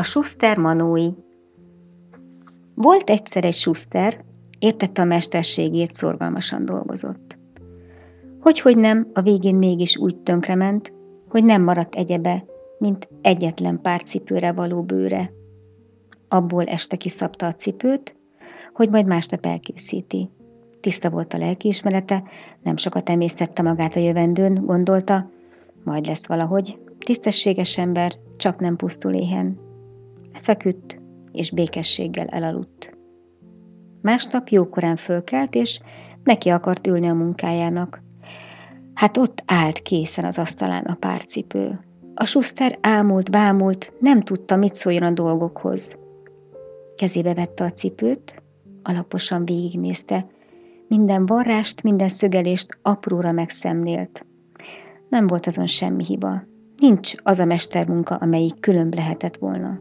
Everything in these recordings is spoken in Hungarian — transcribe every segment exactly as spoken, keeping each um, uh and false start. A Suszter manói. Volt egyszer egy suszter, értette a mesterségét, szorgalmasan dolgozott. Hogyhogy nem, a végén mégis úgy tönkrement, hogy nem maradt egyebe, mint egyetlen pár cipőre való bőre. Abból este kiszabta a cipőt, hogy majd másnap elkészíti. Tiszta volt a lelkiismerete, nem sokat emésztette magát a jövendőn, gondolta, majd lesz valahogy. Tisztességes ember, csak nem pusztul éhen. Feküdt, és békességgel elaludt. Másnap jókorán fölkelt, és neki akart ülni a munkájának. Hát ott állt készen az asztalán a párcipő. A suszter ámult, bámult, nem tudta, mit szóljon a dolgokhoz. Kezébe vette a cipőt, alaposan végignézte. Minden varrást, minden szögelést apróra megszemlélt. Nem volt azon semmi hiba. Nincs az a mestermunka, amelyik különb lehetett volna.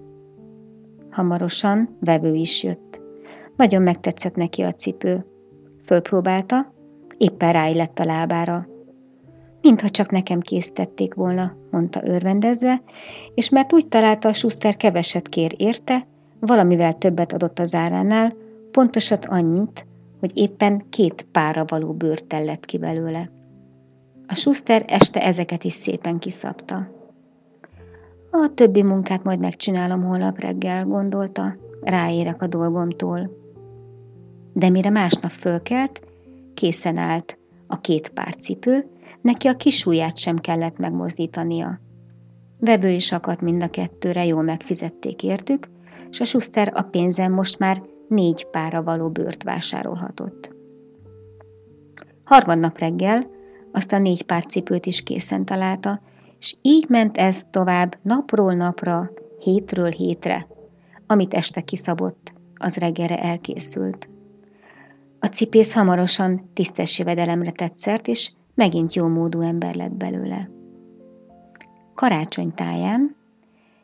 Hamarosan vevő is jött. Nagyon megtetszett neki a cipő. Fölpróbálta, éppen ráillett a lábára. Mintha csak nekem készítették volna, mondta örvendezve, és mert úgy találta, a suszter keveset kér érte, valamivel többet adott az áránál, pontosat annyit, hogy éppen két párra való bőrtel lett ki belőle. A suszter este ezeket is szépen kiszabta. A többi munkát majd megcsinálom holnap reggel, gondolta, ráérek a dolgomtól. De mire másnap fölkelt, készen állt a két pár cipő, neki a kis ujját sem kellett megmozdítania. Vevő is akadt mind a kettőre, jól megfizették értük, és a suszter a pénzen most már négy párra való bőrt vásárolhatott. Harmadnap reggel azt a négy pár cipőt is készen találta, és így ment ez tovább napról napra, hétről hétre. Amit este kiszabott, az reggelre elkészült. A cipész hamarosan tisztes jövedelemre tett szert, és megint jó módú ember lett belőle. Karácsony táján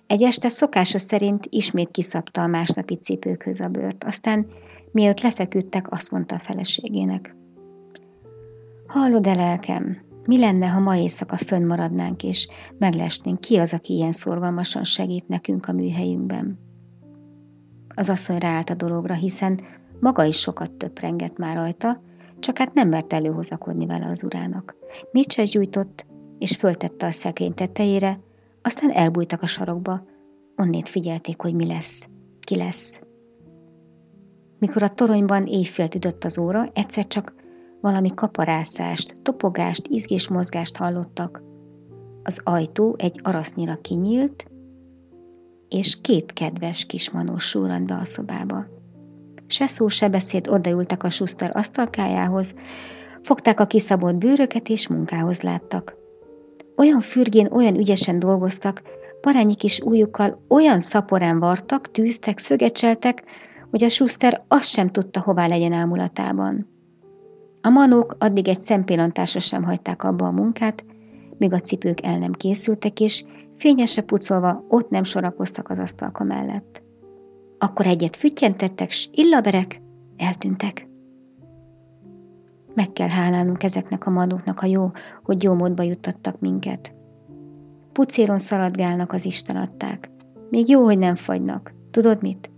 egy este szokása szerint ismét kiszabta a másnapi cipőkhöz a bőrt, aztán mielőtt lefeküdtek, azt mondta a feleségének. Hallod-e, lelkem? Mi lenne, ha ma éjszaka fönn maradnánk, és meglesnénk, ki az, aki ilyen szorgalmasan segít nekünk a műhelyünkben? Az asszony ráállt a dologra, hiszen maga is sokat töprengett már rajta, csak hát nem mert előhozakodni vele az urának. Mit se gyújtott, és föltette a szekrény tetejére, aztán elbújtak a sarokba, onnét figyelték, hogy mi lesz, ki lesz. Mikor a toronyban éjfélt üdött az óra, egyszer csak valami kaparászást, topogást, izgés mozgást hallottak. Az ajtó egy arasznyira kinyílt, és két kedves kismanó súrant be a szobába. Se szó, se beszéd, odaültek a suszter asztalkájához, fogták a kiszabott bőröket és munkához láttak. Olyan fürgén, olyan ügyesen dolgoztak, parányi kis ujjukkal olyan szaporán vartak, tűztek, szögecseltek, hogy a suszter azt sem tudta, hová legyen ámulatában. A manók addig egy szempillantásra sem hagyták abba a munkát, míg a cipők el nem készültek, és fényesre pucolva ott nem sorakoztak az asztalka mellett. Akkor egyet füttyentettek, s illaberek, eltűntek. Meg kell hálálnunk ezeknek a manóknak, ha jó, hogy jó módba juttattak minket. Pucéron szaladgálnak az Isten adták. Még jó, hogy nem fagynak. Tudod mit?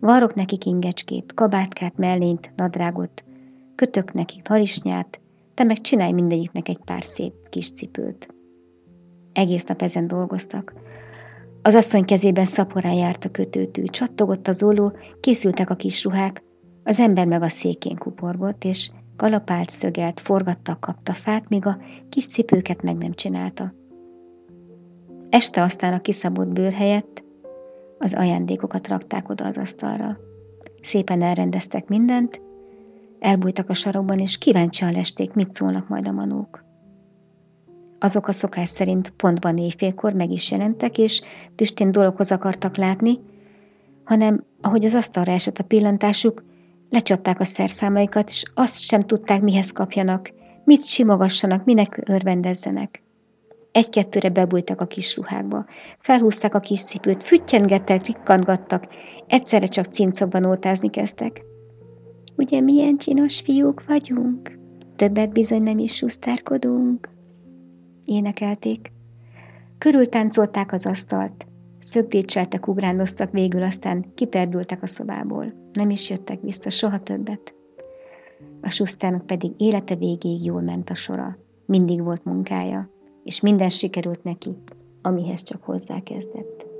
Varrok nekik ingecskét, kabátkát, mellényt, nadrágot, kötök nekik harisnyát, te meg csinálj mindegyiknek egy pár szép kis cipőt. Egész nap ezen dolgoztak. Az asszony kezében szaporán járt a kötőtű, csattogott az olló, készültek a kis ruhák, az ember meg a székén kuporgott, és kalapált, szögelt, forgatta, kapta fát, míg a kis cipőket meg nem csinálta. Este aztán a kiszabott bőr helyett az ajándékokat rakták oda az asztalra. Szépen elrendeztek mindent, elbújtak a sarokban, és kíváncsian lesték, mit szólnak majd a manók. Azok a szokás szerint pontban éjfélkor meg is jelentek, és tüstén dologhoz akartak látni, hanem, ahogy az asztalra esett a pillantásuk, lecsapták a szerszámaikat, és azt sem tudták, mihez kapjanak, mit simogassanak, minek örvendezzenek. Egy-kettőre bebújtak a kis ruhákba, felhúzták a kis cipőt, füttyengettek, rikkantgattak, egyszerre csak cincokban oltázni kezdtek. Ugye milyen csinos fiúk vagyunk? Többet bizony nem is susztárkodunk. Énekelték. Körültáncolták az asztalt, Szögdécseltek, ugrándoztak, végül aztán kiperdültek a szobából. Nem is jöttek vissza soha többet. A suszternek pedig élete végéig jól ment a sora. Mindig volt munkája, és minden sikerült neki, amihez csak hozzákezdett.